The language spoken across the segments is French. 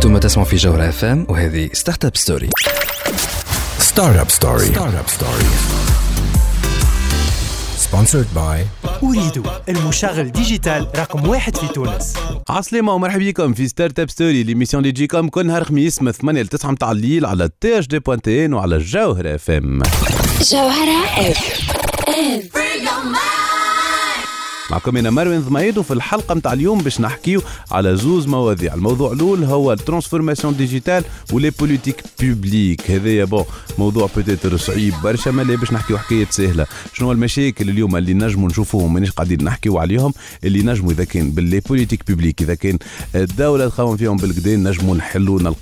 أنتم تسمعوا في جوهرة اف ام وهذه ستارت اب ستوري. ستارت اب ستوري سبونسرد باي أوريدو المشغل ديجيتال رقم واحد في تونس. عسلامة ومرحبا بكم في ستارت اب ستوري ليميسيون اللي تجيكم كل نهار خميس من 8 ل 9 متاع الليل على THD.1 وعلى جوهرة اف ام. معكم أنا مروان ضميد وفي الحلقة متاع اليوم باش نحكيو على زوز مواضيع. الموضوع الأول هو الترانسفورماسيون ديجيتال ولي بوليتيك بوبليك. هذايا بون موضوع بوتيتر صعيب برشا مالي باش نحكيو حكاية سهلة. شنو المشاكل اليوم اللي نجمو نشوفوهم مانيش قاعدين نحكيو عليهم اللي نجمو إذا كان باللي بوليتيك بوبليك إذا كان الدولة تقاوم فيهم بالقدا نجمو نحلو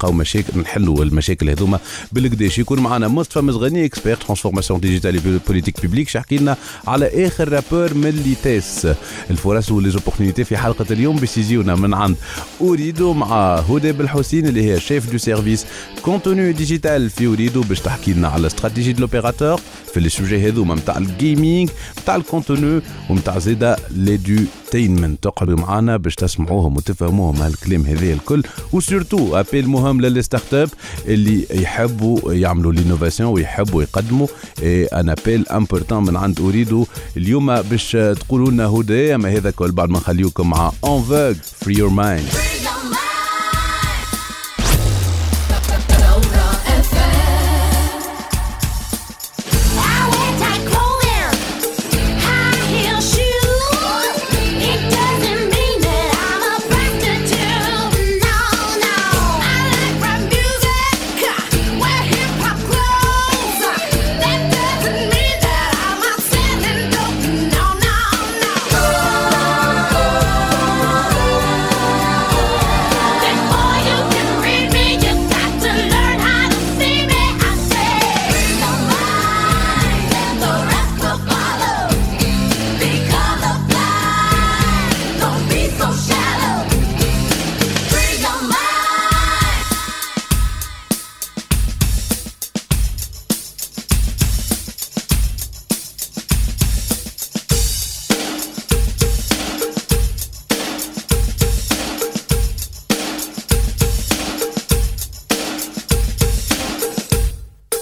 المشاكل هذوما بالقدا. يكون معنا مصطفى مزغني اكسبيرت ترانسفورماسيون ديجيتال بوليتيك بوبليك شحكي لنا على آخر رابور ملي تاس الفرص والزوبورتينيتي في حلقة اليوم بسيزيونا من عند أوريدو مع هودا بالحوسين اللي هي شيف دو سيرفيس كونتوني ديجيتال في أوريدو باش تحكي لنا على استراتيجي دو لوبيراتور في السوجي هذوما نتاع الجيمنج نتاع الكونتوني ونتاع زيدا ليدوتينمنت. تقعدوا معنا باش تسمعوهم وتفهموهم هالكلام هذا الكل وسورتو ابيل مهم للستارت اب اللي يحبوا يعملوا لينوفاسيون ويحبوا يقدموا. انا ابيل امبورطون من عند أوريدو اليوم باش تقولوا لنا هدايا ما هذا كل بعد ما نخليوكم مع En Vogue Free Your Mind.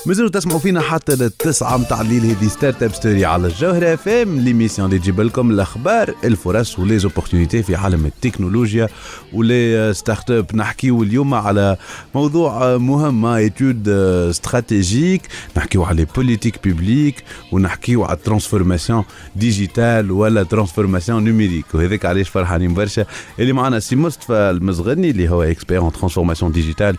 مازالوا تسمعوا فينا حتى للتسعة متاع الليل. هذه ستارت اب ستوري على الجوهرة اف ام ليميسيون اللي تجيب لكم الاخبار الفرص ولي زوبورتينيتي في عالم التكنولوجيا ولي ستارت اب. نحكيو اليوم على موضوع مهم ايتود استراتيجيك نحكيو على بوليتيك بوبليك ونحكيو على ترانسفورماسيون ديجيتال ولا ترانسفورماسيون نوميريك. وهذاك علاش فرحانين برشا اللي معنا سي مصطفى المزغني اللي هو اكسبير ان ترانسفورماسيون ديجيتال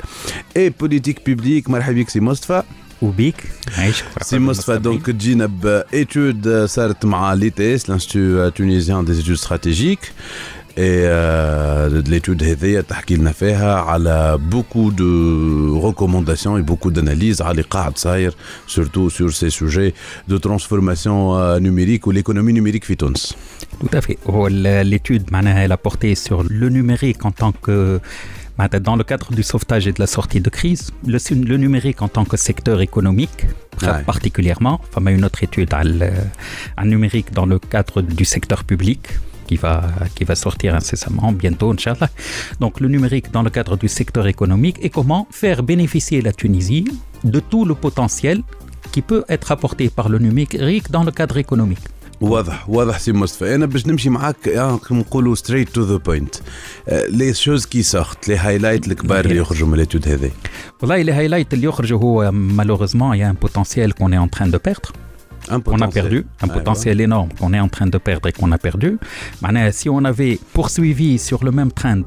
اي بوليتيك بوبليك. مرحبا بك سي مصطفى. وبيك عايشك سي مصطفى. دونك تجينا بإيتود صارت مع ليتيس لانستيتو تونيزيان دي زيتود استراتيجيك et l'étude هذه تحكي لنا فيها على beaucoup de recommandations et beaucoup d'analyses على قاعد صاير surtout sur ces sujets de transformation numérique ou l'économie numérique في تونس. Tout à fait. L'étude معناها elle a porté sur le numérique en tant que dans le cadre du sauvetage et de la sortie de crise, le numérique en tant que secteur économique, particulièrement, enfin, une autre étude un numérique dans le cadre du secteur public qui va sortir incessamment bientôt, Inch'Allah. Donc le numérique dans le cadre du secteur économique et comment faire bénéficier la Tunisie de tout le potentiel qui peut être apporté par le numérique dans le cadre économique. واضح سي مصطفى. انا باش نمشي معاك نقولوا ستريت تو ذا بوينت لي شوز كي سارت لي هايلايت الكبار اللي يخرجوا من الاتود هذه. والله لي هايلايت اللي يخرجوا هو malheureusement il y a un potentiel qu'on est en train de perdre. On a perdu un potentiel énorme qu'on est en train de perdre et qu'on a perdu. معناها si on avait poursuivi sur le même trend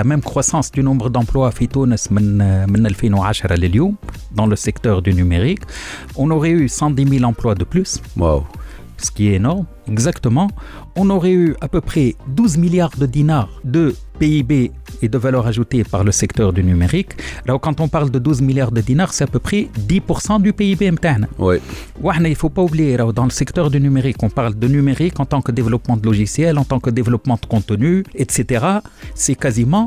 la même croissance du nombre d'emplois في تونس من 2010 لليوم dans le secteur du numérique, on aurait eu 110 000 emplois de plus. Wow. Ce qui est énorme, exactement, on aurait eu à peu près 12 milliards de dinars de PIB et de valeur ajoutée par le secteur du numérique. Alors quand on parle de 12 milliards de dinars, c'est à peu près 10% du PIB متاعنا. Oui. وإحنا il faut pas oublier dans le secteur du numérique, on parle de numérique en tant que développement de logiciels, en tant que développement de contenu, etc. C'est quasiment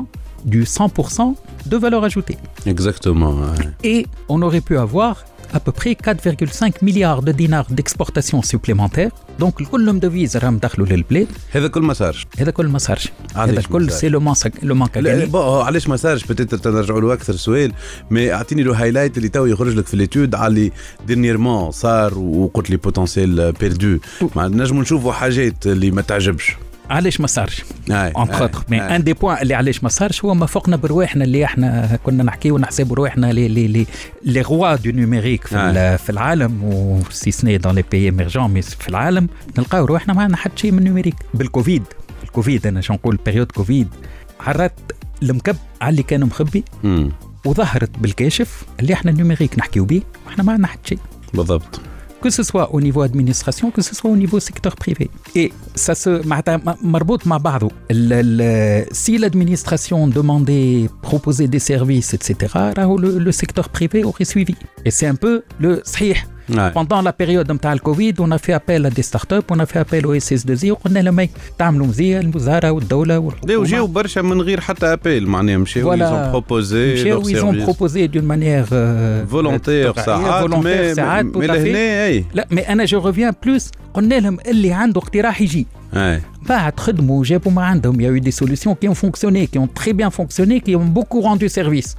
du 100% de valeur ajoutée. Exactement. Ouais. Et on aurait pu avoir à peu près 4,5 milliards de dinars d'exportation supplémentaires. Donc, le column de vise ram d'achlou le bled. هذا كل مسارج. c'est le manque à gagner. علاش مسارج؟ peut-être تنرجعوا له أكثر سؤال. mais أعطيني له highlight اللي تو يخرج لك في l'étude على dernièrement صار وقلت لي potentiel perdu. ما نجم نشوفوا حاجات اللي ما تعجبش. علاش ما صارش entre autres mais un des points اللي علاش ما صارش هو ما فوقنا برواحنا اللي احنا كنا نحكيو ونحسبوا رواحنا لي rois du numérique في العالم وسيسني dans les pays émergents mais في العالم نلقاو رواحنا ما عندنا حتى شيء من النوميريك بالكوفيد انا شنقول بيريود كوفيد عرضت المكب على اللي كان مخبي وظهرت بالكاشف اللي احنا النوميريك نحكيو به احنا ما عندنا حتى شيء بالضبط que ce soit au niveau administration, que ce soit au niveau secteur privé. Et ça se marboute ma bardo. Si l'administration demandait, proposait des services, etc., le secteur privé aurait suivi. Et c'est un peu le sahih. Ouais. Pendant la période de Covid, on a fait appel à des startups, on a fait appel au SS2I, on a le mec تعملوا مزية المزارة والدولة والحكومة. جاءوا برشا من غير حتى appel. معناها مشاو ils ont proposé d'une manière volontaire ساعات. Mais لهنا لا mais أنا je reviens plus قلنا لهم اللي عنده اقتراح يجي. بعد خدموا جابوا ما عندهم. Il y a eu des solutions qui ont fonctionné, qui ont très bien fonctionné, qui ont beaucoup rendu service.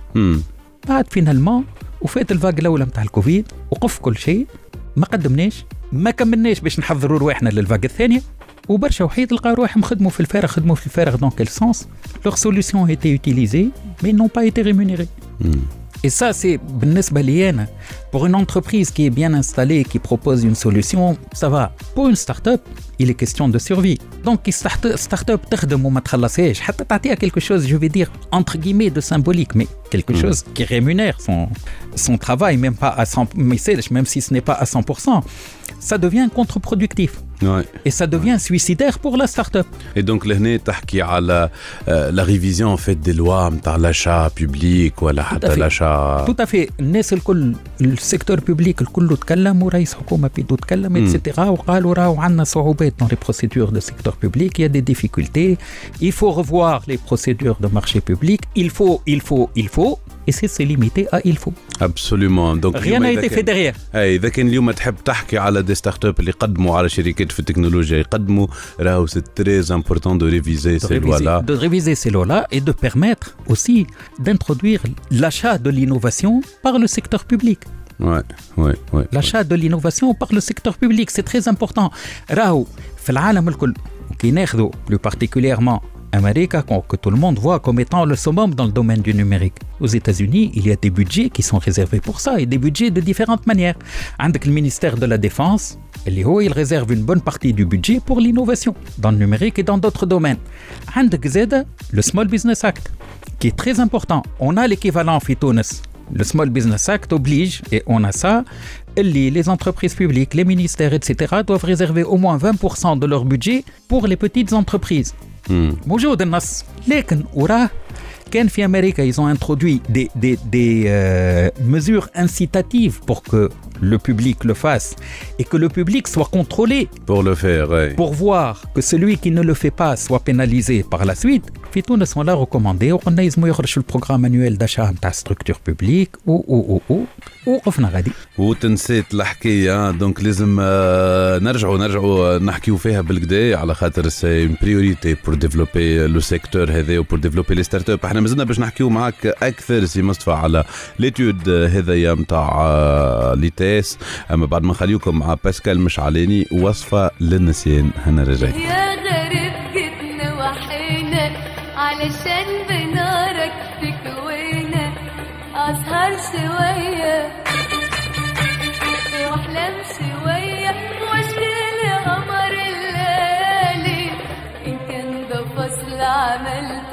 بعد finalement وفات الفاق الأولى متاع الكوفيد وقف كل شيء ما قدمناش ما كملناش باش نحضروا رواحنا للفاق الثانية وبرشا وحيد لقى رواحهم خدموا في الفارغ dans quel sens leurs solutions ont été utilisées mais ils n'ont pas été rémunérées. Et ça c'est بالنسبة لي أنا pour une entreprise qui est bien installée qui propose une solution ça va pour une start-up il est question de survie donc start-up تخدم وما تخلصهاش حتى تعطيها quelque chose je vais dire entre guillemets de symbolique mais quelque chose qui rémunère son travail même pas à 100 même si ce n'est pas à 100% ça devient contre-productif. Ouais. Et ça devient suicidaire pour la start-up. Et donc, là, tu parles à la révision en fait, des lois, l'achat public ou l'achat... Tout à fait. Le secteur public, le secteur public, etc. Dans les procédures de secteur public, il y a des difficultés. Il faut revoir les procédures de marché public. Il faut. Et c'est limité à il faut. Absolument. Donc, rien n'a été fait derrière. إذا كان اليوم تحب تحكي على دي ستارت اب اللي يقدموا على شركات في التكنولوجيا يقدموا راهو c'est très important de réviser ces lois-là. De réviser ces lois-là et de permettre aussi d'introduire l'achat de l'innovation par le secteur public. Ouais. L'achat de l'innovation par le secteur public, c'est très important. راهو في العالم الكل كي ناخذوا plus particulièrement Amérique, que tout le monde voit comme étant le summum dans le domaine du numérique. Aux États-Unis, il y a des budgets qui sont réservés pour ça et des budgets de différentes manières. Avec le ministère de la Défense, il réserve une bonne partie du budget pour l'innovation dans le numérique et dans d'autres domaines. Avec le Small Business Act, qui est très important. On a l'équivalent en Tunis. Le Small Business Act oblige, et on a ça, les entreprises publiques, les ministères, etc. doivent réserver au moins 20% de leur budget pour les petites entreprises. موجود النص لكن وراه كان في أمريكا ils ont introduit des mesures incitatives pour que le public le fasse et que le public soit contrôlé pour le faire pour voir que celui qui ne le fait pas soit pénalisé par la suite في تونس on l'a recommandé وقلنا يزمو يخرج البروغرام annuel d'achat متاع structure publique وقفنا غادي وتنسيت الحكايه دونك لازم نرجعوا نحكيو فيها بالكدا على خاطر سي اون بريوريتي pour développer le secteur هذا و pour développer les startups احنا مازلنا باش نحكيو معاك اكثر سي مصطفى على ليتود هذايا متاع ليتاس اما بعد ما نخليوكم مع باسكال مش علاني وصفه للنسيان هنا رجعنا يا غريب جبنا وحينا علشان بنارك تكوينا اسهر شويه واحلم شويه واشيل قمر الليالي ان كان ده فصل عملته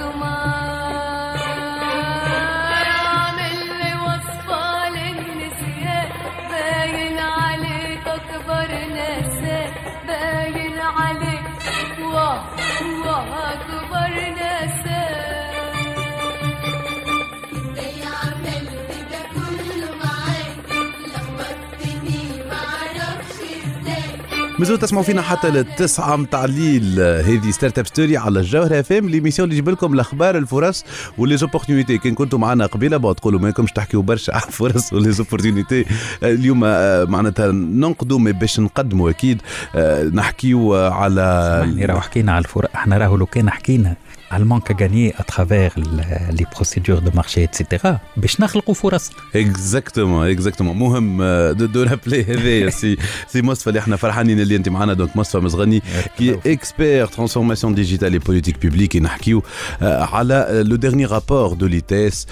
مازلوا تسمعوا فينا حتى للتسعة متاع الليل. هذه ستارت اب ستوري على الجوهرة اف ام، ليميسيون اللي يجيب لكم الاخبار الفرص وليزوبورتينيتي. كان كنتوا معنا قبيله بون تقولوا ماكمش تحكيوا برشا على الفرص وليزوبورتينيتي. اليوم معناتها ننقدوا ما باش نقدموا، اكيد نحكيوا على راهو حكينا على الفرص. احنا راهو لو كان حكينا على المانك غاني اترافير لي بروسيدور دو مارشي ايتترا باش نخلقوا فرص. اكزاكتومون اكزاكتومون. مهم دو رابلي هذايا سي مصطفى اللي احنا فرحانين اللي انت معنا. دونك مصطفى مزغني كي اكسبير ترانسفورماسيون ديجيتال اي بوليتيك بوبليك، نحكيو على لو ديرني رابور دو ليتيس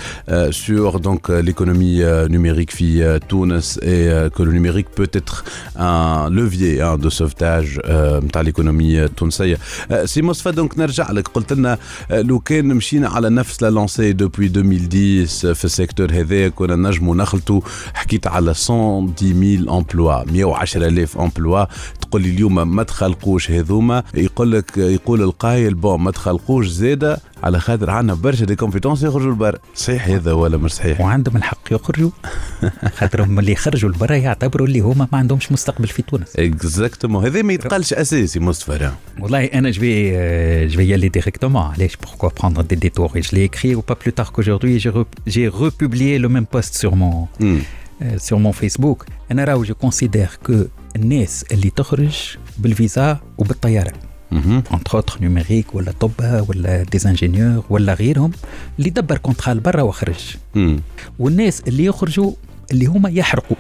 سور دونك ليكونومي نوميريك في تونس اي كو لو نوميريك بوتيتر ان لوفيي دو سوفتاج نتاع ليكونومي التونسيه. سي مصطفى دونك نرجع لك، قلت لنا لو كان مشينا على نفس لا لانسي دوبوي 2010 في السيكتور هذايا كنا نجمو نخلطو. حكيت على 110,000 امبلوا، 110,000 امبلوا. تقول لي اليوم ما تخلقوش هذوما، يقول لك يقول القايل بون ما تخلقوش زاده على خاطر عندنا برشا دي كومبيتونس يخرجوا لبرا. صحيح هذا ولا مش صحيح؟ وعندهم الحق يخرجوا خاطر هم اللي يخرجوا لبرا يعتبروا اللي هما ما عندهمش مستقبل في تونس. اكزاكتومون. هذا ما يتقالش اساسي مصطفى. والله انا جو في يلي ديريكتومون. Pourquoi prendre des détours? Et je l'ai écrit ou pas plus tard qu'aujourd'hui, j'ai republié le même post sur mon Facebook. Et là où je considère que les gens qui sortent avec le visa ou avec le avion, entre autres numériques ou la toba ou des ingénieurs ou la غيرهم اللي دبر كونترال برا وخرج، والناس اللي يخرجوا اللي هما يحرقوا.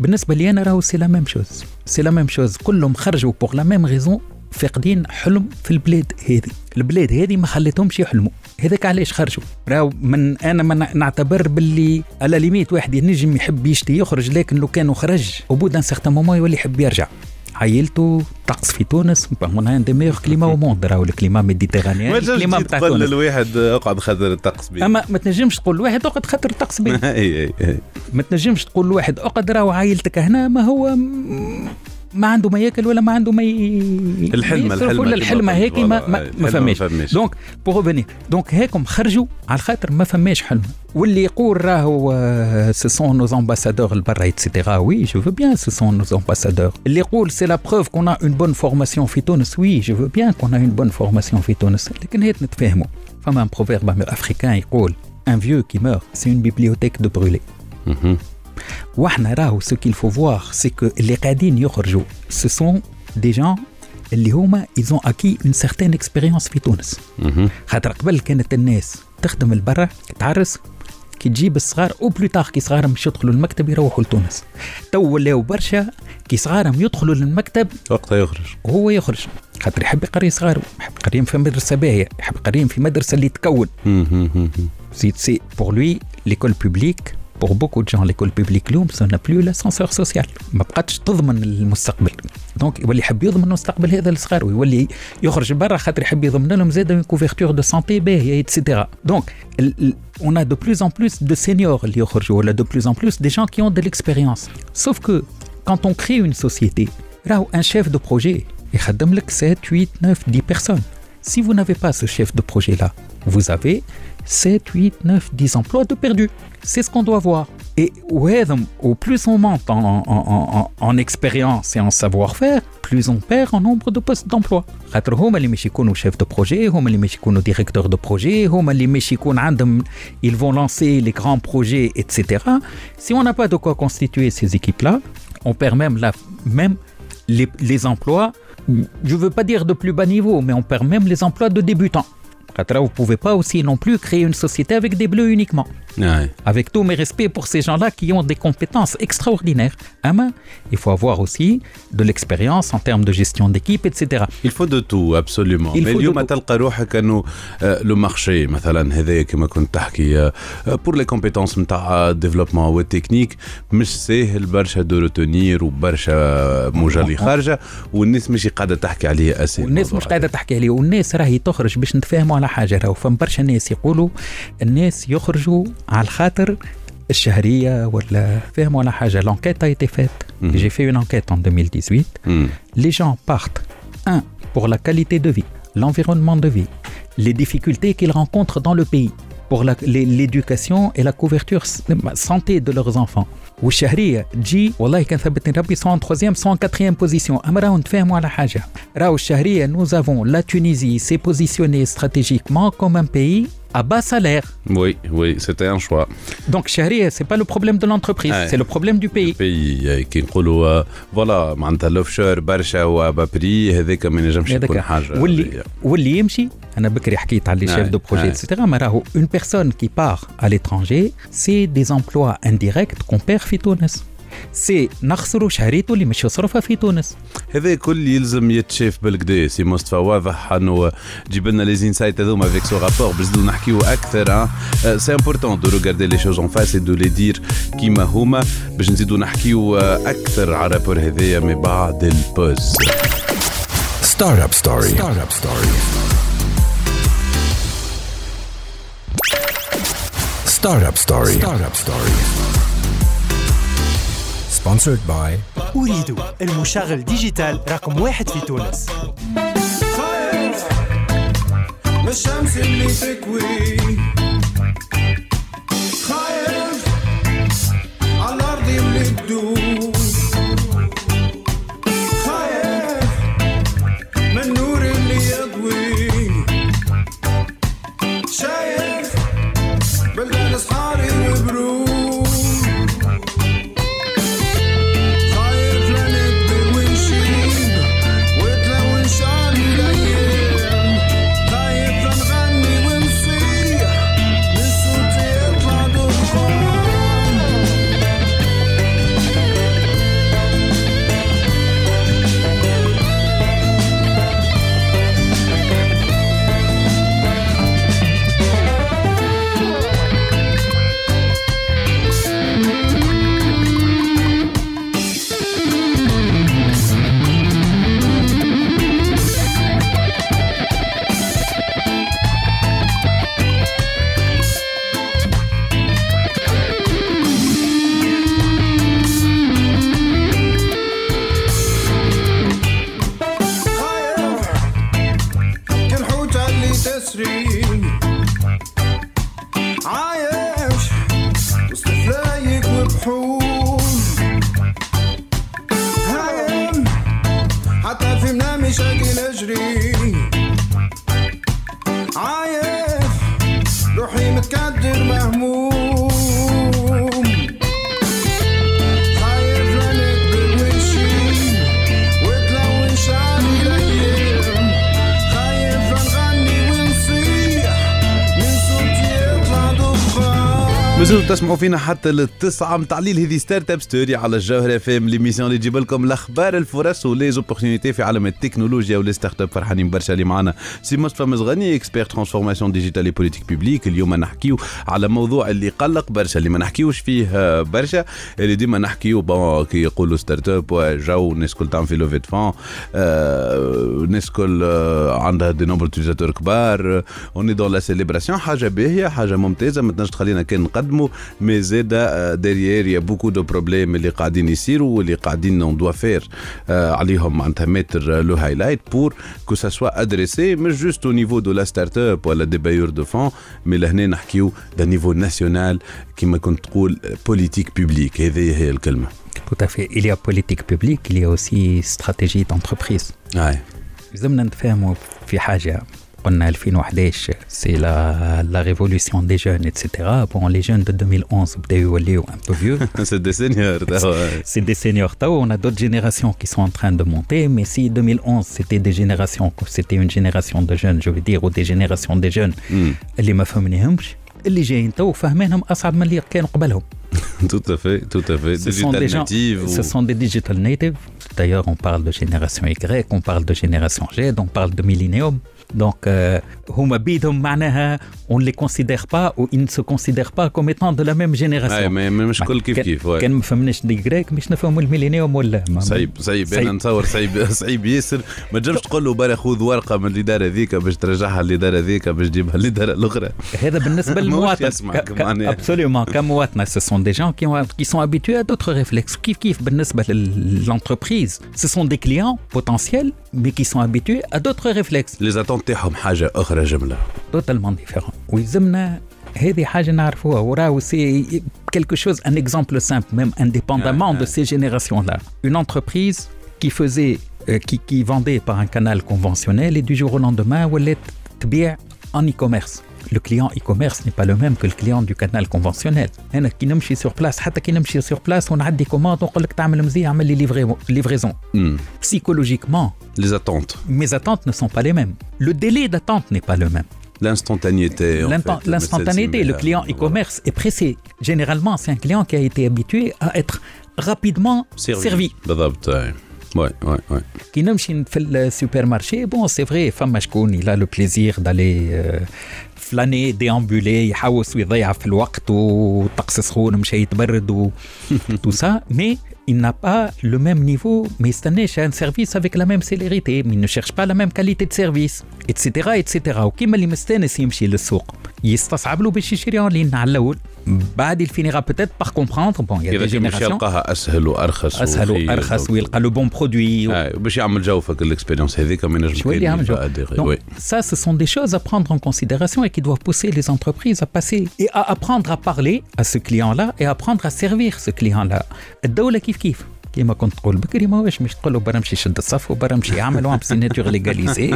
بالنسبة لي أنا راهو سي لا ميم شوز، سي لا ميم شوز. كلهم خرجوا بوغ لا ميم غيزون، فاقدين حلم في البلاد هذه. البلاد هذه ما خلتهمش يحلموا، هذاك علاش خرجوا. راهو من انا ما نعتبر باللي على ليميت واحد ينجم يحب يشتي يخرج، لكن لو كان خرج وبودا سيغتان مومون يولي يحب يرجع. عائلته طقس في تونس من دي ميغ كليما وموند، راهو الكليما ميديتيرانيان، الكليما نتاع تونس. تقول لواحد اقعد خاطر الطقس بيه، اما ما تنجمش تقول لواحد اقعد خاطر الطقس بيه. ما تنجمش تقول لواحد اقعد راهو عائلتك هنا، ما هو ما عنده ما ياكل ولا ما عنده ما الحلمه ولا الحلمه هيك ما فماش. دونك بوغ بني دونك هاكم خرجوا على خاطر ما فماش حلم. واللي يقول راهو سو سون نو امباسادور البرا ايتترا، وي جو فو بيان سو سون نو امباسادور. اللي يقول سي لا بروف كون اون بون فورماسيون في تونس، وي جو فو بيان كون اون بون فورماسيون في تونس، لكن هات نتفاهموا. فما ان بروفيرب افريكان يقول ان فيو كي مور سي اون بيبليوتيك دو برولي. وإحنا راهو ce qu'il faut voir c'est que les قاعدين يخرجوا ce sont des gens اللي هما ils ont acquis une certaine expérience في تونس. خاطر قبل كانت الناس تخدم البرة تعرس كي تجيب الصغار او بلو تاغ كي صغارهم مش يدخلوا المكتب يروحوا لتونس. تو ولاو برشا كي صغارهم يدخلوا للمكتب وقتها يخرج، وهو يخرج خاطر يحب يقري صغاره، يحب يقريهم في مدرسه باهيه، يحب يقريهم في مدرسه اللي تكون. سي pour lui l'école publique. Pour beaucoup de gens, l'école publique l'oum, ça n'a plus l'ascenseur social. ما بقاتش تضمن المستقبل. دونك يولي يحب يضمن المستقبل هذا الصغار، ويولي يخرج برا خاطر يحب يضمن لهم زاد اون كوفرتور دو سانتي باهيه ايتترا. دونك on a de plus en plus de seniors اللي يخرجوا، ولا de plus en plus des gens qui ont de l'expérience. Sauf que quand on crée une société, راهو un chef de projet يخدم لك 7, 8, 9, 10 personnes. Si vous n'avez pas ce chef de projet-là, vous avez 7, 8, 9, 10 emplois de perdus. C'est ce qu'on doit voir. Et au plus on monte en expérience et en savoir-faire, plus on perd en nombre de postes d'emploi. Chef de projet, directeur de projet, ils vont lancer les grands projets, etc. Si on n'a pas de quoi constituer ces équipes-là, on perd même les emplois, je ne veux pas dire de plus bas niveau, mais on perd même les emplois de débutants. Vous ne pouvez pas aussi non plus créer une société avec des bleus uniquement. Ouais. Avec tous mes respects pour ces gens-là qui ont des compétences extraordinaires. Mais il faut avoir aussi de l'expérience en termes de gestion d'équipe, etc. Il faut de tout, absolument. Mais aujourd'hui, tu as le marché, par exemple, pour les compétences de développement ou technique, c'est difficile de retenir ou de mobiliser. Et les gens ne sont pas en train de parler. Les gens ne sont pas en train de parler. Les gens ne sont pas en train de حاجه. راهو فم برشا ناس يقولوا الناس يخرجوا على خاطر الشهريه ولا فهموا على حاجه. لانكيت a été faite. J'ai fait une enquête en 2018. Les gens partent un pour la qualité de vie, l'environnement de vie, les difficultés qu'ils rencontrent dans le pays. pour l'éducation et la couverture santé de leurs enfants. والشهرية تجي والله كان ثبتني ربي 103e 104e position. أما راهو نتفاهموا على حاجة. راهو الشهرية nous avons la Tunisie s'est positionnée stratégiquement comme un pays à bas salaire. Oui, oui, c'était un choix. Donc Chahriya, c'est pas le problème de l'entreprise, c'est le problème du pays. Le pays qui نقولوا voilà معناتها لوفشور برشا وبابري هذاك ما نجمش يكون حاجة. واللي يمشي انا بكري حكيت على لي شيف دو بروجي etc. ما راهو une personne qui part à l'étranger, c'est des emplois indirects qu'on perd في تونس. سي نخسروا شهريته اللي مش يصرفها في تونس. هذا كل يلزم يتشاف بالكدا سي مصطفى. واضح انه جيب لنا لي انسايت هذوما افيك سو رابور باش نحكيو اكثر. سي امبورطون دو ريغاردي لي شوز اون فاس دو لي دير كيما هما باش نزيدو نحكيو اكثر على رابور هذايا من بعد البوز. ستارت اب ستوري. ستارت اب ستوري. ستارت اب ستوري. ستارت اب ستوري. Sponsored by أوريدو المشغل ديجيتال رقم 1 في تونس. خايف من الشمس اللي تكوي، خايف على الأرض اللي تدوب، خايف من النور اللي يضوي، شايف بلدان أصحاري وبرود. مازلتوا تسمعوا فينا حتى للتسعة متاع الليل. هذه ستارت اب ستوري على الجوهرة FM ليميسيون اللي تجيب لكم الاخبار الفرص وليزوبورتينيتي في عالم التكنولوجيا والستارت اب. فرحانين برشا اللي معانا سي مصطفى مزغني اكسبيرت ترانسفورماسيون ديجيتال وبوليتيك بوبليك. اليوم نحكيو على موضوع اللي قلق برشا اللي ما نحكيوش فيه برشا اللي ديما نحكيو بون كي يقولوا ستارت اب وجاو الناس كل تاع في لوفيت فون الناس كل عندها دي نومبر تيزاتور كبار اوني دون لا سيليبراسيون. حاجه باهيه حاجه ممتازه ما تنجمش تخلينا كان mais Zeda derrière il y a beaucoup de problèmes les قاعدين يصيروا واللي قاعدين on doit faire عليهم معناتها mettre le highlight pour que ça soit adressé mais juste au niveau de la start-up ou la des bailleurs de fonds mais لهنا نحكيو d'un niveau national كما كنت تقول politique publique. هذه هي الكلمة. Tout à fait, il y a politique publique, il y a aussi stratégie d'entreprise. Ouais. لازمنا نتفاهموا في حاجة. En 2011, c'est la révolution des jeunes, etc. Bon, les jeunes de 2011, un peu vieux. C'est des seniors. C'est des seniors. On a d'autres générations qui sont en train de monter, mais si 2011, c'était des générations, c'était une génération de jeunes, je veux dire, ou des générations de jeunes, les مفهومينهمش, اللي جايين تو فاهمينهم أصعب من اللي كانوا قبلهم. Tout à fait. Ce sont des digital natives. D'ailleurs, on parle de génération Y, on parle de génération Z, on parle de millénium. Donc, on ne les considère pas ou ils ne se considèrent pas comme étant de la même génération. Oui, mais même chacun kif. Quand on ne comprend pas les Grecs, mais je ne comprends pas le millénium ou le. صعيب ياسر. ما تجمش تقول له برا خذ ورقة من الإدارة ذيك باش ترجعها للإدارة ذيك باش تجيبها للإدارة الأخرى. هذا بالنسبة للمواطن. Absolument. كمواطن, ce sont des gens qui sont habitués à d'autres réflexes. Kif. بالنسبة للentreprise, ce sont des clients potentiels, mais qui sont habitués à d'autres réflexes. Les attentes تاعهم حاجة أخرى جملة. Totalement différent. ويلزمنا هذه حاجة نعرفوها وراو سي quelque chose un exemple simple même indépendamment de ces générations là. Une entreprise qui faisait qui vendait par un canal conventionnel et du jour au lendemain elle تبيع en e-commerce. Le client e-commerce n'est pas le même que le client du canal conventionnel. أنا كي نمشي sur place حتى كي نمشي sur place ونعدي كوماند ونقول لك تعمل مزيان اعمل لي livraison. Psychologiquement, les attentes. Mes attentes ne sont pas les mêmes. Le délai d'attente n'est pas le même. L'instantanéité. L'instantanéité. Le client e-commerce est pressé. Généralement, c'est un client qui a été habitué à être rapidement servi. Ouais. Qui n'aime pas le supermarché. Bon, c'est vrai, femme chkoun, il a le plaisir d'aller flâner, déambuler, يحاول يضيع في الوقت وطقس سخون مشى يتبرد tout ça, mais il n'a pas le même niveau, mais c'est un service avec la même célérité, mais il ne cherche pas la même qualité de service, etc. etc. وكما اللي مستانس يمشي للسوق يستصعب له باش يشري اونلاين على الاول, بعد il finira peut-être par comprendre bon il y a des générations يلقاها اسهل وارخص ويلقى le bon produit باش يعمل جو فك l'expérience هذيك ما ينجمش يدير. Ça ce sont des choses à prendre en considération et qui doivent pousser les entreprises à passer et à apprendre à parler à ce client-là et apprendre à servir ce client-là. الدولة كيف كيف كيما كنت تقول بكري ماهوش مش تقول له برا نمشي شد الصف وبرا نمشي اعمل وعم سيناتور ليغاليزي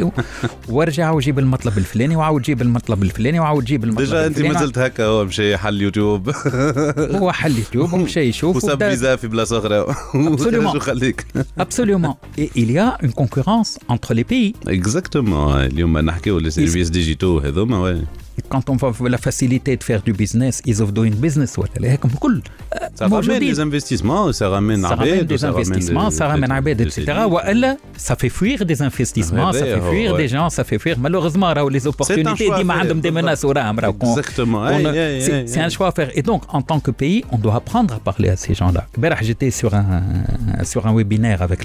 وارجع وجيب المطلب الفلاني وعاود جيب المطلب الفلاني وعاود جيب المطلب الفلاني. ديجا انت مازلت هكا هو مشى حل يوتيوب هو حل يوتيوب ومشى يشوف وساب فيزا في بلاصه اخرى وخليك absolument. Et il y a une concurrence entre les pays. Exactement. اليوم نحكيو على السيرفيس ديجيتو هذوما وي. Quand on va la facilité de faire du business, ease of doing business, ça ramène des investissements, ça ramène Abed, etc. Ça fait fuir des investissements, ça fait fuir des gens, ça fait fuir malheureusement les opportunités. Exactement. C'est un choix à faire. Et donc, en tant que pays, on doit apprendre à parler à ces gens-là. J'étais sur un webinaire avec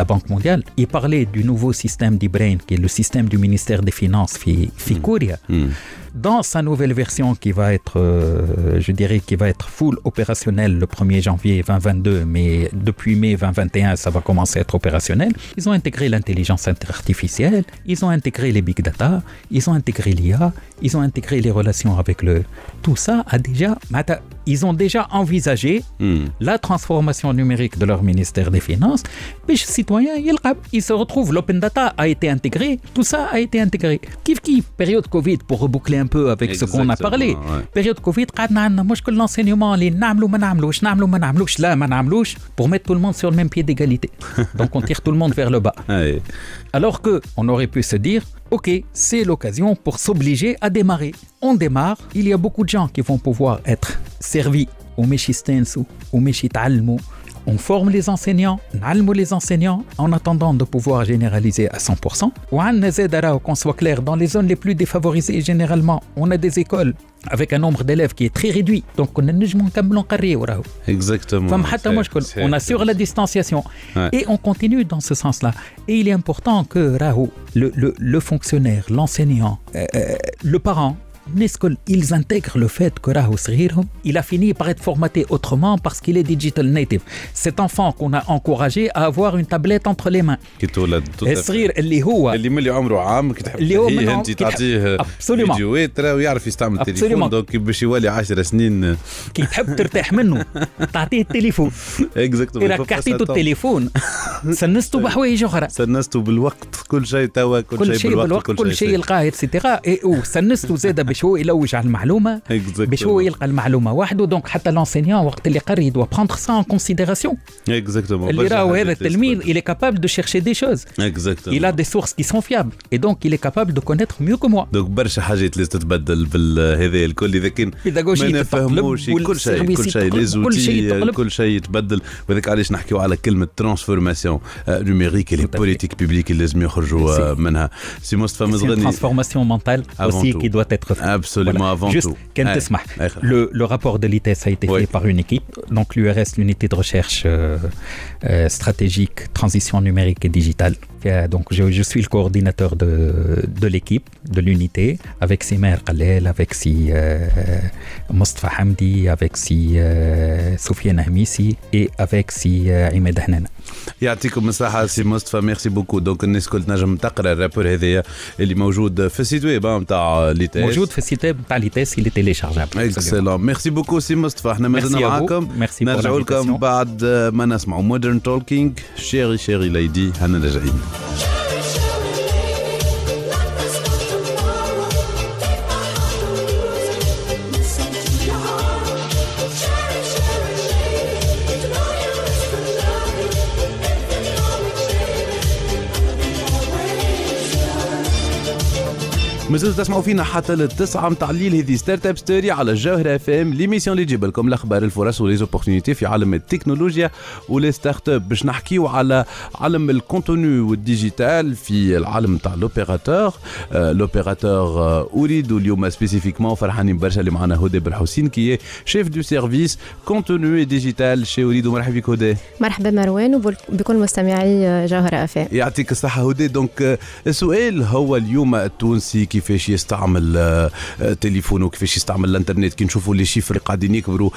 la Banque mondiale. Il parlait du nouveau système d'e-brain, qui est le système du ministère des Finances, Fikouria. Dans sa nouvelle version qui va être, full opérationnelle le 1er janvier 2022, mais depuis mai 2021, ça va commencer à être opérationnel. Ils ont intégré l'intelligence artificielle, ils ont intégré les big data, ils ont intégré l'IA, ils ont intégré les relations avec le... Tout ça a déjà... Ils ont déjà envisagé la transformation numérique de leur ministère des Finances. Mais les citoyens, ils se retrouvent. L'open data a été intégré, tout ça a été intégré. Kif, période Covid, pour reboucler un peu avec ce qu'on a parlé. Ouais. Période Covid, on a un problème de l'enseignement. Pour mettre tout le monde sur le même pied d'égalité. Donc on tire tout le monde vers le bas. Ouais. Alors qu'on aurait pu se dire... Ok, c'est l'occasion pour s'obliger à démarrer. On démarre, il y a beaucoup de gens qui vont pouvoir être servis. On forme les enseignants, on alme les enseignants en attendant de pouvoir généraliser à 100%. Qu'on soit clair, dans les zones les plus défavorisées, généralement, on a des écoles avec un nombre d'élèves qui est très réduit. Donc, on a Exactement. On assure la distanciation. Ouais. Et on continue dans ce sens-là. Et il est important que le fonctionnaire, l'enseignant, le parent, ils intègrent le fait que Rahou Srirom, il a fini par être formaté autrement parce qu'il est digital native. Cet enfant qu'on a encouragé à avoir une tablette entre les mains. Srir, اللي هو اللي ملي عمره عام كي تحبيه انت تعطيه فيديوهات راهو يعرف يستعمل التليفون دونك باش يولي 10 سنين كي تحب ترتاح منه تعطيه التليفون. اكزاكتومون. إذا كعطيته التليفون سنسته بحوايج أخرى. سنسته بالوقت كل شيء توا كل شيء بالوقت يلقاه اتسيتيرا وسنسته زاد باش هو يلوج على المعلومه باش هو يلقى المعلومه وحده دونك حتى لونسينيون وقت اللي قري دو برendre ça en considération. Exactement. اللي راهو هذا التلميذ il est capable de chercher des choses. Exactement. Il a des sources qui sont fiables et donc il est capable de connaître mieux que moi. دونك برشا حاجات لازم تتبدل بالهذا الكل اذا كان ما فهموش كل شيء ليزوتي كل شيء يتبدل وذاك علاش نحكيو على كلمه ترانسفورماسيون نوميريك اللي بوليتيك بوبليك اللي لازم يخرجوا منها. سي مصطفى مزغني ترانسفورماسيون مونتال aussi qui doit être absolument voilà. Avant juste, tout. Le rapport de l'ITES a été fait par une équipe, donc l'URS, l'unité de recherche stratégique, transition numérique et digitale. Donc je suis le coordinateur de l'équipe, de l'unité, avec si Maher Khalel, avec si Mustafa Hamdi, avec si Soufiane Hamissi et avec si Imed Hanana. يعطيكم الصحة سي مصطفى ميرسي بوكو. دونك الناس كل نجم تقرا الرابور هذايا اللي موجود في السيت ويب نتاع ليتاس موجود facilité par les tests, il est téléchargeable. Excellent. Merci beaucoup, c'est Moustafa. Merci à vous. Merci pour l'invitation. Modern Talking, chérie, chérie lady, Hanna Lajaïn. مازلتوا تسمعوا فينا حتى للتسعة متاع الليل. هذه ستارت اب ستوري على الجوهرة اف ام، ليميسيون اللي تجيب لكم الاخبار الفرص وليزوبورتينيتي في عالم التكنولوجيا ولي ستارت اب. باش نحكيو على عالم الكونتونيو والديجيتال في العالم تاع لوبيراتور. لوبيراتور أوريدو اليوم سبيسيفيكمون فرحانين برشا اللي معنا هودا بلحوسين كي شيف دو سيرفيس كونتونيو ديجيتال شي أوريدو. مرحبا بك هودا. مرحبا مروان وبكل مستمعي جوهرة اف ام. يعطيك الصحة هودا. دونك السؤال هو اليوم التونسي كيفاش يستعمل تليفونه وكيفاش يستعمل الانترنت. كي نشوفوا لي شيفر قاعدين يكبروا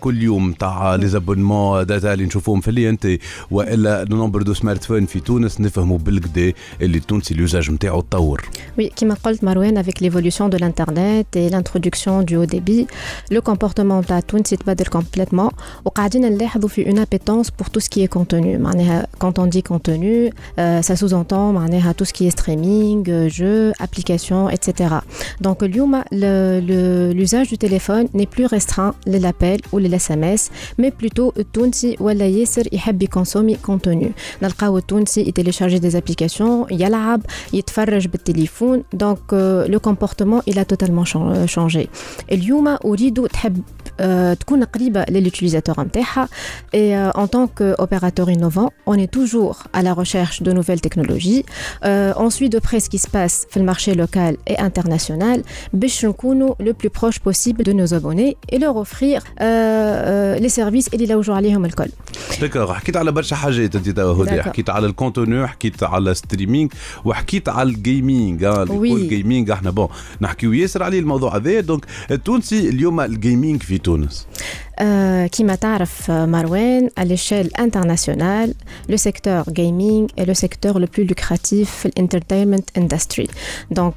كل يوم تاع لي زابونمون داتا اللي نشوفوهم في لي انتي والا نومبر دو سمارت فون في تونس، نفهموا بالكدا اللي التونسي لوزاج نتاعو تطور. وي كيما قلت مروان avec l'évolution de l'internet et l'introduction du haut débit le comportement تاع التونسي تبدل complètement وقاعدين نلاحظوا في une appétence pour tout ce qui est contenu. معناها quand on dit contenu ça sous-entend معناها tout ce qui est streaming, jeux, applications, etc. Donc l'usage du téléphone n'est plus restreint les appels ou les SMS, mais plutôt Tunsi ou la Yesser يحب يكونسومي contenu. نلقاو Tunsi il télécharge des applications, يلعب, يتفرج بالتليفون. Donc le comportement il a totalement changé. اليوم أريد تحب تكون قريبة للutilisateur نتاعها. Et en tant qu'opérateur innovant, on est toujours à la recherche de nouvelles technologies. On suit de près ce qui se passe sur le marché local et international, باش نكونوا le plus proche possible de nos abonnés et leur offrir les services اللي لوجوا عليهم الكل. دكتور حكيت على برشا حاجات انت توا هدى، حكيت على الكونتونيو، حكيت على الستريمينغ وحكيت على الجيمنج. الجيمنج احنا بون نحكيو ياسر عليه الموضوع هذا. دونك التونسي اليوم الجيمنج في تونس كما تعرف مروان à l'échelle internationale le secteur gaming est le secteur le plus lucratif de l'entertainment industry. Donc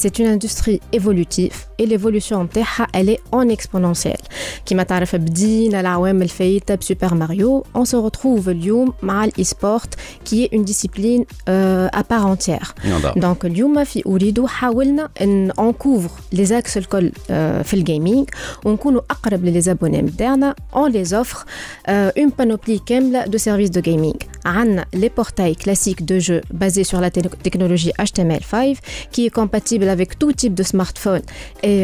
c'est une industrie évolutive et l'évolution نتاعها elle est en exponentielle. كما تعرف بدينا العوام الفايته بسوبر ماريو. On se retrouve اليوم مع الإيسبورت qui est une discipline à part entière. Donc اليوم في أريدو حاولنا ان نكوفر les axes الكل في الجيمنج ونكونوا اقرب للزبون مدانا. On les offre une panoplie كاملة de services de gaming. عنا les portails classiques de jeux basés sur la technologie HTML5 qui est compatible avec tout type de smartphone et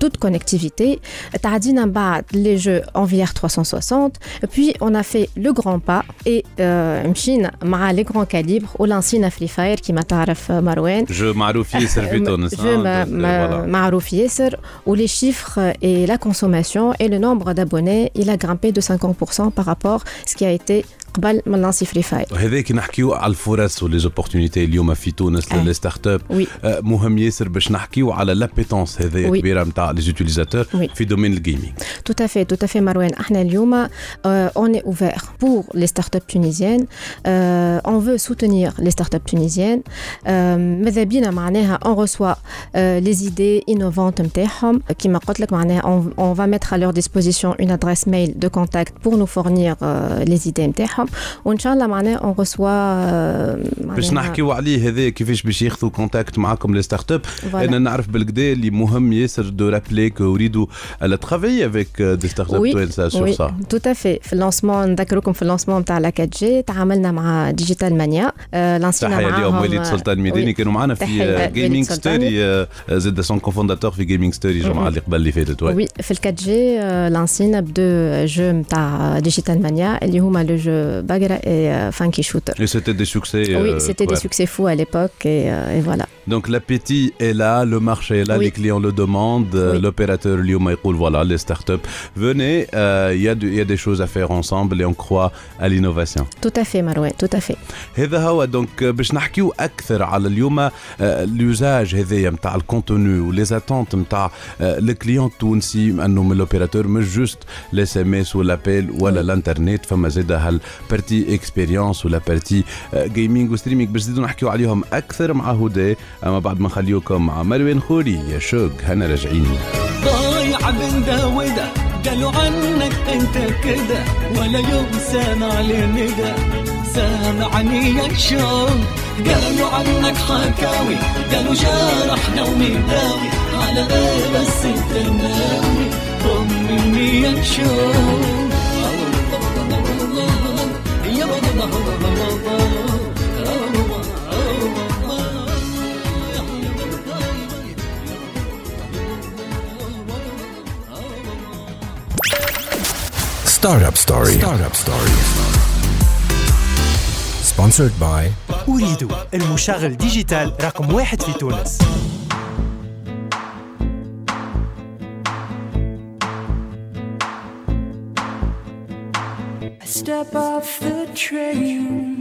toute connectivité. تعدينا بعد les jeux en VR 360. Puis on a fait le grand pas et مشينا مع les grands calibres ولانسينا Free Fire كما تعرف مروان. jeu معروف ياسر في تونس. jeu معروف ياسر où les chiffres et la consommation et le nombre d'abonnés, il a grimpé de 50% par rapport à ce qui a été قبل ما نلانسي فري فاير. هذا كي نحكيو على الفرص وليزوبورتينيتي اليوم في تونس للستارت اب مهم ياسر باش نحكيو على لابيتونس هذايا كبيره نتاع ليزوتيليزاتور في دومين الجيمنج. توت افي مروان احنا اليوم on est ouvert pour les startups tunisiennes. On veut soutenir les startups tunisiennes. ماذا بينا معناها on reçoit les idées innovantes نتاعهم. كيما قلت لك معناها on va mettre à leur disposition une adresse mail de contact pour nous fournir les idées نتاعهم. وإن شاء الله معناه أن رسوا باش نحكيوا عليه هذا كيفاش باش ياخذوا كونتاكت معكم لي ستارت اب. انا نعرف بالكدا اللي مهم ياسر دو رابلي كو أريدو على ترافاي افيك دي ستارت اب تونسا سور سا. توت افي في اللانسمون نذكركم في اللانسمون تاع لا 4G تعاملنا مع ديجيتال مانيا. لانسينا معاهم تحية اليوم وليد سلطان ميداني كانوا معنا في جيمنج ستوري زاد سون كوفونداتور في جيمنج ستوري الجمعه اللي قبل اللي فاتت. وي في ال 4G لانسينا بدو جو نتاع ديجيتال مانيا اللي هما لو جو Bagra et Funky Shooter. Et c'était des succès. Oui, c'était des succès fous à l'époque et voilà. Donc l'appétit est là, le marché est là, les clients le demandent, l'opérateur Lyon Maïkoul, voilà, les startups. Venez, il y a des choses à faire ensemble et on croit à l'innovation. Tout à fait, Marouane, tout à fait. هذا هو. Donc باش نحكيو أكثر على اليوم l'usage هذايا متاع الكونتوني وليز اتونت متاع لي كليون تونسي انه من الاوبيراتور مش جوست الاس ام اس ولا بال ولا الانترنت. فما زاد هل partie expérience ولا partie gaming و streaming باش نزيدو نحكيو عليهم أكثر مع هدى، أما بعد ما نخليوكم مع مروان خوري يا شوق. هنا راجعين ضايع بن داودة قالوا عنك أنت كده ولا يوم سامع على ندى سامعني يا شوق. قالوا عنك حكاوي قالوا جارح نومي داوي على غير بس تناوي طمني يا شوق. Startup Story Sponsored by أوريدو المشغل ديجيتال رقم 1 في تونس. I step off the train,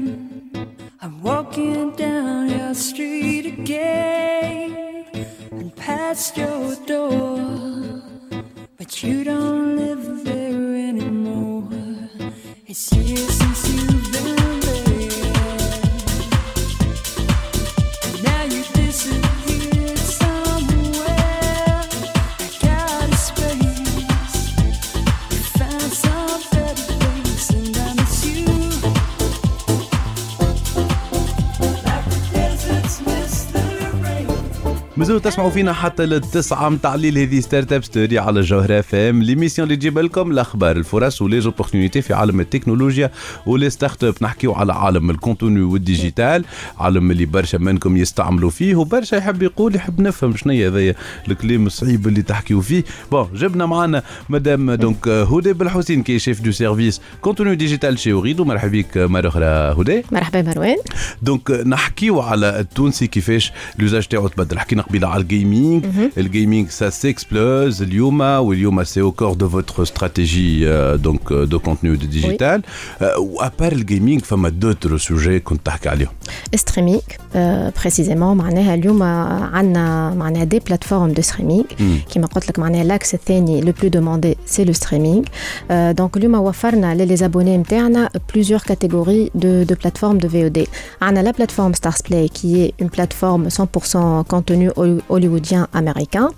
I'm walking down your street again and past your door, but you don't live there anymore. It's years since you've been there, and now you disappeared somewhere. I got a space, you found some better place, and I miss you like the deserts miss the rain. مازالوا تسمعوا فينا حتى للتسعة متاع الليل. هذه ستارت اب ستوري على جوهرة FM، ليميسيون اللي تجيب لكم الاخبار الفرص وليزوبورتينيتي في عالم التكنولوجيا ولي ستارت اب. نحكيو على عالم الكونتوني والديجيتال، عالم اللي برشا منكم يستعملوا فيه وبرشا يحب يقول يحب نفهم شنو هي هذايا الكلام الصعيب اللي تحكيو فيه. بون جبنا معنا مدام دونك هودا بلحوسين كي شيف دو سيرفيس كونتوني ديجيتال شي أوريدو. مرحبا بك مره اخرى هودا. مرحبا مروان. دونك نحكيو على التونسي كيفاش لوزاج تاعو تبدل. حكينا قبيله على الجيمنج. الجيمنج ça s'explose اليوم c'est au cœur de votre stratégie donc de contenu de digital. À part le gaming فما d'autres sujets كنت تحكي عليهم. ستريمينغ précisément معناها اليوم عندنا معناها دي بلاتفورم دو ستريمينغ كيما قلت لك معناها لاكس الثاني لو بلو دوماندي سي لو ستريمينغ. دونك اليوم وفرنا للي زابوني نتاعنا بليزيور كاتيجوري دو بلاتفورم دو VOD. عندنا لا بلاتفورم StarsPlay qui est une plateforme 100% contenu hollywoodien américain.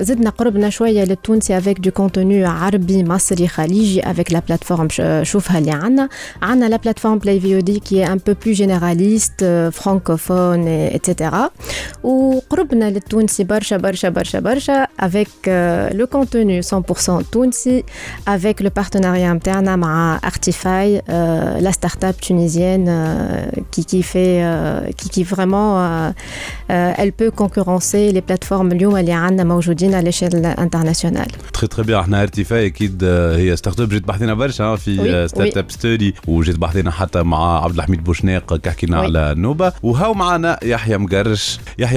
زدنا قربنا شوية للتونسي avec du contenu عربي مصري خليجي avec la plateforme شوفها اللي عنا la plateforme PlayVOD qui est un peu plus généraliste francophone etc. وقربنا للتونسي برشا برشا برشا برشا avec le contenu 100% تونسي avec le partenariat متاعنا مع Artify la start-up tunisienne qui vraiment elle peut concurrencer les plateformes اليوم اللي عنا موجودين على شكل انترناسيونال. تري تري بيان. احنا ارتفاع اكيد هي ستارت اب جيت بحثنا برشا في ستارت اب ستوري وجيت بحثنا حتى مع عبد الحميد بوشناق كحكينا على نوبه. وهاو معنا يحيى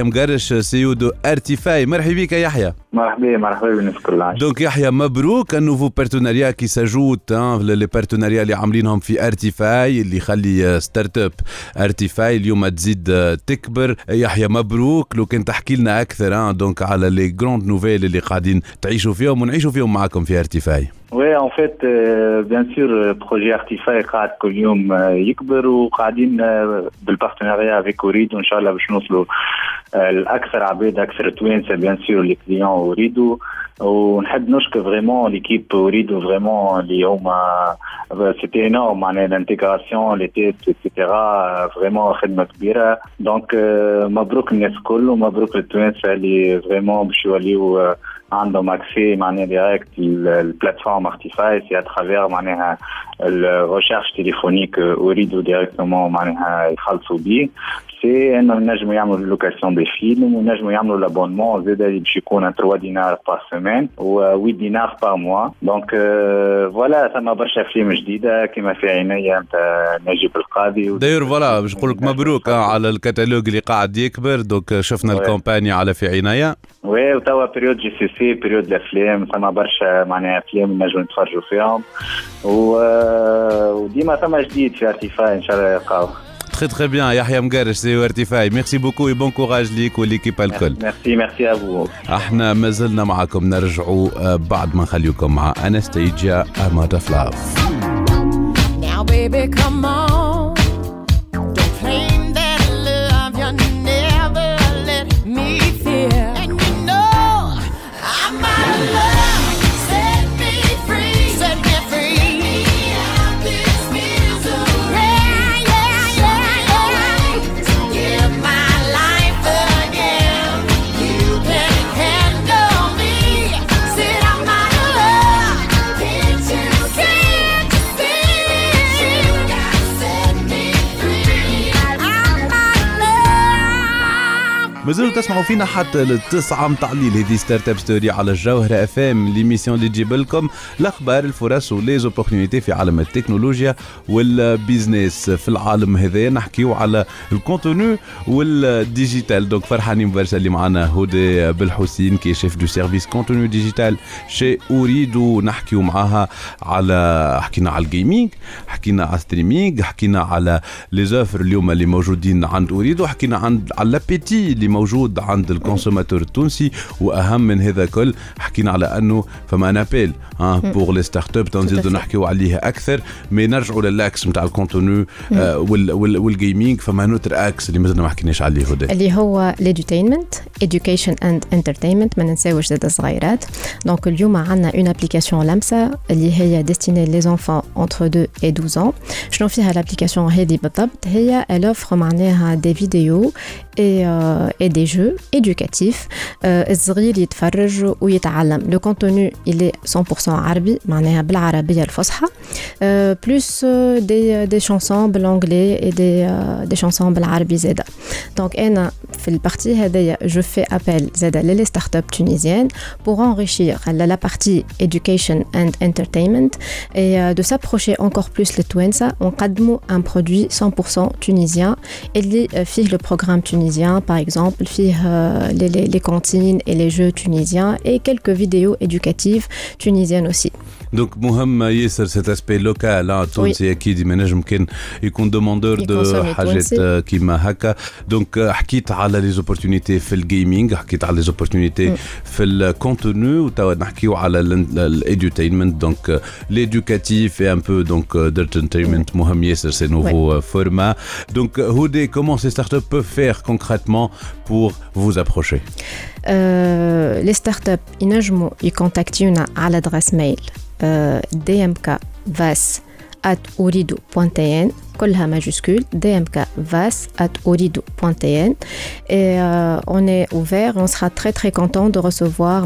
مقرش سي او دو ارتفاع. مرحبا بك يحيى. مرحبا بنشكر الله. دونك يحيى مبروك النوفو بارتناريا كي ساجوت لي بارتناريا اللي عاملينهم في ارتفاع اللي يخلي ستارت اب ارتفاع اليوم تزيد تكبر. يحيى مبروك، لو كان تحكي لنا اكثر دونك على لي grandes nouvelles اللي قاعدين تعيشوا فيهم ونعيشوا فيهم معكم في ارتفاع. وي ان فيت بيان سور بروجي ارتفاع قاعد كل يوم يكبر وقاعدين بالبارتناريا افيك أوريدو ان شاء الله باش نوصلوا الاكثر عباد اكثر توانسه بيان سور لي كليون أوريدو. ونحب نشكر فريمون ليكيب أوريدو فريمون اللي هما سيتي انورم معناها الانتيغراسيون لي تيست اكسيتيرا فريمون خدمه كبيره. دونك مبروك الناس الكل ومبروك للتوانسه اللي فريمون باش يوليو عندهم اكسي معناها ديريكت البلاتفورم ارتيفاي سي ا ترافير معناها الريشيرش تيليفونيك أوريدو ديريكتومون معناها يخلصوا بيه. سي انه نجموا يعملوا لوكاسيون دي فيلم ونجموا يعملوا لابونمون زاد اللي باش يكون 3 دينار بار سيمين و 8 دينار بار موا. دونك فوالا ثم برشا فيلم جديده كما في عينيا نتاع نجيب القاضي داير. فوالا باش نقول لك مبروك على الكتالوج اللي قاعد يكبر. دوك شفنا الكومباني على في عينيا وي وتوا بيريود جي سي سي بيريود الافلام ثم برشا معناها افلام نجموا نتفرجوا فيهم وديما ثم جديد في ارتفاع ان شاء الله يلقاو. Très très bien Yahya Mgarch c'est Artify. Merci beaucoup et bon courage ليك وليكيب الكل. Merci à vous. احنا مازلنا معكم نرجعوا بعد ما نخليكم مع أنستيجيا أما دفلاف. Now baby, come on, don't claim that love you never let me feel. And you know I'm out of love. Set me free, set me free. Take me out this misery. Yeah, yeah, yeah, yeah. Give my life again. You can handle me. Said I'm out of love. Can't you see? You gotta set me free. I'm out of love. مازالوا تسمعوا فينا حتى للتسعة متاع الليل. هذه ستارت اب ستوري على الجوهرة اف ام، ليميسيون اللي تجيب لكم الاخبار، الفرص وليزوبورتينيتي في عالم التكنولوجيا والبيزنس. في العالم هذا نحكيو على الكونتوني والديجيتال، دونك فرحانين برشا اللي معنا هودا بلحوسين كي شيف دو سيرفيس كونتوني ديجيتال شي اوريدو. نحكيو معاها على، حكينا على الجيمنج، حكينا على ستريمينج، حكينا على لي زوفر اليوم اللي موجودين عند اوريدو، حكينا على لابيتي اللي موجود عند الكونسوماتور التونسي، واهم من هذا كل حكينا على انه فما انابيل بور لي ستارت اب تنزيدو نحكيو عليها اكثر. مي نرجعوا للاكس نتاع الكونتوني والجيمنج، فما نوتر اكس اللي مازلنا ما حكيناش عليه هدى اللي هو ليدوتينمنت، اديوكيشن اند انترتينمنت. ما ننساوش زاد الصغيرات. دونك اليوم عندنا اون ابليكاسيون لامسه اللي هي ديستيني لي زونفون انتر 2 اي 12 ans. شنو فيها الابليكاسيون هذه بالضبط؟ هي الوفر معناها دي فيديو et des jeux éducatifs. الصغير يتفرج ويتعلم. لو كونتوني اللي 100% عربي، معناها بالعربيه الفصحى، بلس دي شانسون بالانجلي اي دي شانسون بالعربي زاده. دونك انا في البارتي هذايا جو في ابل زاده لي ستارت اب تونيزيان بور انريشير لا بارتي education and entertainment et de s'approcher encore plus les Twinsa. ونقدموا ان برودوي 100% تونيزيان اللي فيه لو بروغرام tunisien, par exemple, les cantines et les jeux tunisiens et quelques vidéos éducatives tunisiennes aussi. Donc, Mohamed Yasser, cet aspect local, hein, Tunisia qui dit, mais il compte demandeur de Hajet qui m'a haka. Donc, حكيت على les opportunités في الجيمينج، حكيت على les opportunités في الكونتوني، وتوا نحكيو على الإدوتينمنت، donc l'éducatif et un peu donc d'entertainment. Mohamed Yasser, ces nouveaux formats. Donc, Houda, comment ces startups peuvent faire concrètement pour vous approcher? Les startups, ils contactent à l'adresse mail DMKVAS@ooredoo.tn. كلها majuscule DMKVAS@ooredoo.tn. et on est ouvert, on sera très très content de recevoir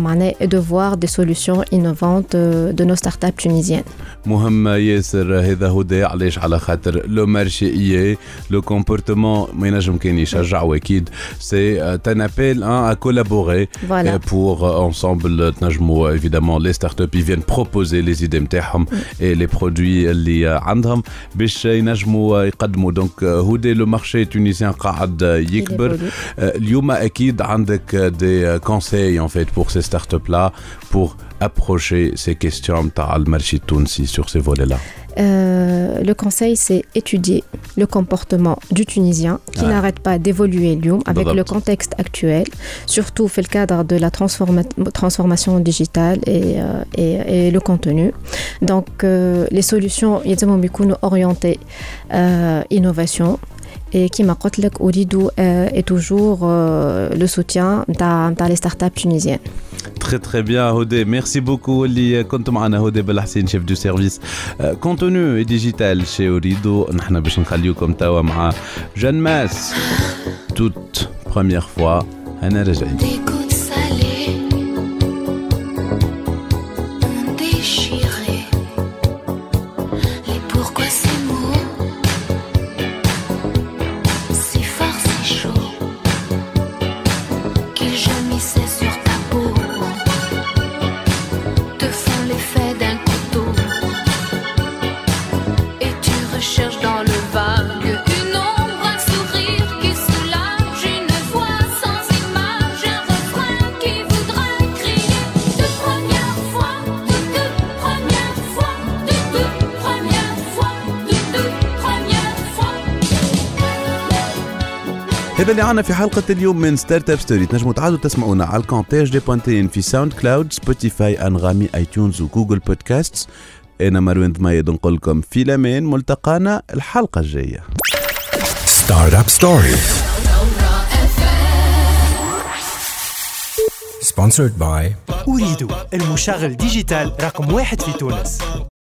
et de voir des solutions innovantes de nos startups tunisiennes. مهم ياسر هذا هدى. علاش؟ على خاطر لو مارشي لو كومبورتمون ما ينجم كان يشجعوا. اكيد سي تان ابل ا كولابوري بور انسامبل. تنجموا ايفيدامون لي ستارت اب يفين بروبوزي لي زيدي نتاعهم اي لي برودوي اللي عندهم باش ينجموا يقدموا. دونك هودي لو مارشي تونسيان قاعد يكبر. اليوم اكيد عندك دي كونساي ان فيت بور سي ستارت اب لا بور approcher ces questions à le marché tunisien sur ces volets-là. Le conseil, c'est étudier le comportement du Tunisien qui n'arrête pas d'évoluer avec le contexte actuel, surtout dans le cadre de la transformation digitale et le contenu. Donc, les solutions, ils sont beaucoup orientées innovation. Et qui m'a dit que Ooredoo est toujours le soutien dans les startups tunisiennes. Très très bien Houda, merci beaucoup اللي كنتم معنا. هودا بلحسين شيف دو سيرفيس كونتوني ديجيتال chez Ooredoo. نحن باش نخليكم توا مع جان ماس toute première fois. انا رجعت هذا اللي عنا في حلقة اليوم من ستارت اب ستوري. تنجموا تعادوا تسمعونا على الكان THD.1 في ساوند كلاود، سبوتيفاي، أنغامي، آيتونز وجوجل بودكاست. أنا مروان ضمايد نقول لكم في لمين ملتقانا الحلقة الجاية. Start Up Story Sponsored by أوريدو المشغل ديجيتال رقم 1 في تونس.